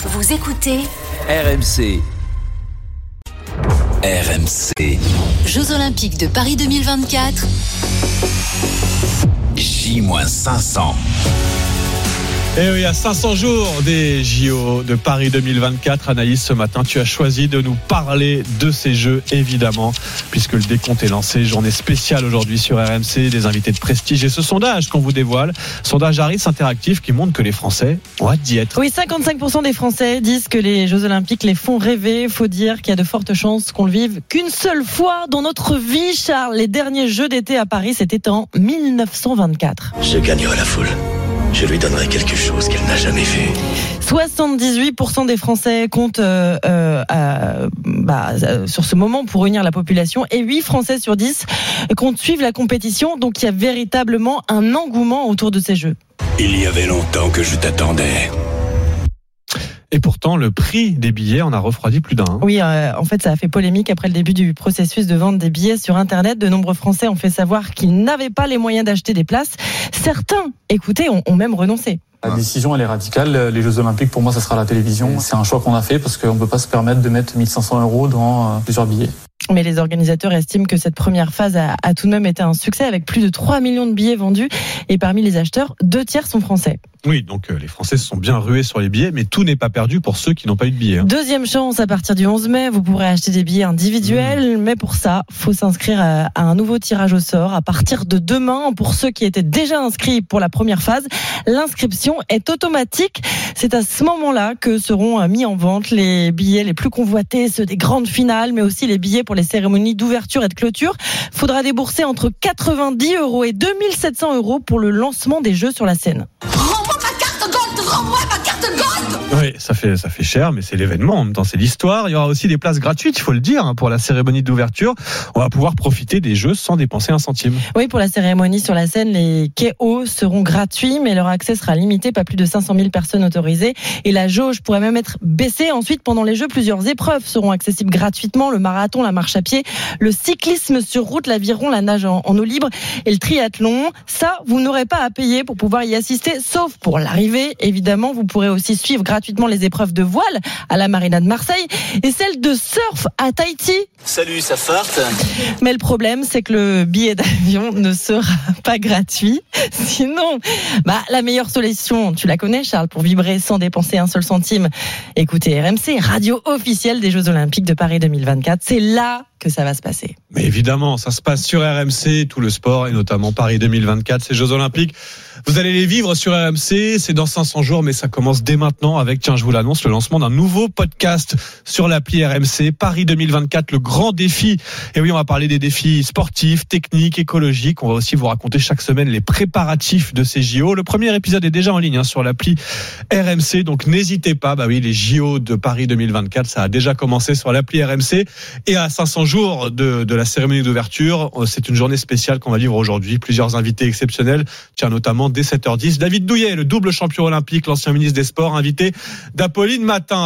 Vous écoutez RMC. RMC. Jeux Olympiques de Paris 2024. J-500. Et oui, à 500 jours des JO de Paris 2024, Anaïs, ce matin, tu as choisi de nous parler de ces Jeux, évidemment, puisque le décompte est lancé. Journée spéciale aujourd'hui sur RMC, des invités de prestige et ce sondage qu'on vous dévoile, sondage Harris Interactif qui montre que les Français ont hâte d'y être. Oui, 55% des Français disent que les Jeux Olympiques les font rêver. Faut dire qu'il y a de fortes chances qu'on le vive qu'une seule fois dans notre vie, Charles. Les derniers Jeux d'été à Paris, c'était en 1924. Je gagnerai la foule. Je lui donnerai quelque chose qu'elle n'a jamais vu. 78% des Français comptent sur ce moment pour réunir la population, et 8 Français sur 10 comptent suivre la compétition. Donc il y a véritablement un engouement autour de ces Jeux. Il y avait longtemps que je t'attendais. Et pourtant, le prix des billets en a refroidi plus d'un. Oui, en fait, ça a fait polémique après le début du processus de vente des billets sur Internet. De nombreux Français ont fait savoir qu'ils n'avaient pas les moyens d'acheter des places. Certains, écoutez, ont même renoncé. La décision, elle est radicale. Les Jeux Olympiques, pour moi, ça sera la télévision. C'est un choix qu'on a fait parce qu'on ne peut pas se permettre de mettre 1 500 € dans plusieurs billets. Mais les organisateurs estiment que cette première phase a tout de même été un succès, avec plus de 3 millions de billets vendus. Et parmi les acheteurs, 2/3 sont français. Oui, donc les Français se sont bien rués sur les billets, mais tout n'est pas perdu pour ceux qui n'ont pas eu de billets. Deuxième chance, à partir du 11 mai, vous pourrez acheter des billets individuels. Mais pour ça, faut s'inscrire à un nouveau tirage au sort à partir de demain. Pour ceux qui étaient déjà inscrits pour la première phase, l'inscription est automatique. C'est à ce moment-là que seront mis en vente les billets les plus convoités, ceux des grandes finales, mais aussi les billets pour les cérémonies d'ouverture et de clôture. Faudra débourser entre 90 € et 2700 € pour le lancement des Jeux sur la scène. Rends-moi ma carte gold! Oui, ça fait cher, mais c'est l'événement. En même temps, c'est l'histoire. Il y aura aussi des places gratuites, il faut le dire, pour la cérémonie d'ouverture. On va pouvoir profiter des Jeux sans dépenser 1 centime. Oui, pour la cérémonie sur la scène, les quais hauts seront gratuits, mais leur accès sera limité, pas plus de 500 000 personnes autorisées. Et la jauge pourrait même être baissée. Ensuite, pendant les Jeux, plusieurs épreuves seront accessibles gratuitement. Le marathon, la marche à pied, le cyclisme sur route, l'aviron, la nage en eau libre et le triathlon. Ça, vous n'aurez pas à payer pour pouvoir y assister, sauf pour l'arrivée, évidemment. Vous pourrez aussi suivre gratuitement les épreuves de voile à la marina de Marseille et celles de surf à Tahiti. Salut, ça farte. Mais le problème, c'est que le billet d'avion ne sera pas gratuit. Sinon, la meilleure solution, tu la connais, Charles, pour vibrer sans dépenser 1 seul centime. Écoutez RMC, radio officielle des Jeux Olympiques de Paris 2024. C'est là que ça va se passer. Mais évidemment, ça se passe sur RMC, tout le sport, et notamment Paris 2024, ces Jeux Olympiques. Vous allez les vivre sur RMC, c'est dans 500 jours, mais ça commence dès maintenant avec, tiens, je vous l'annonce, le lancement d'un nouveau podcast sur l'appli RMC, Paris 2024, le grand défi. Et oui, on va parler des défis sportifs, techniques, écologiques. On va aussi vous raconter chaque semaine les préparatifs de ces JO. Le premier épisode est déjà en ligne sur l'appli RMC, donc n'hésitez pas. Les JO de Paris 2024, ça a déjà commencé sur l'appli RMC. Et à 500 jours de la cérémonie d'ouverture, c'est une journée spéciale qu'on va vivre aujourd'hui. Plusieurs invités exceptionnels, tiens, notamment dès 7h10, David Douillet, le double champion olympique, l'ancien ministre des Sports, invité d'Apolline Matin.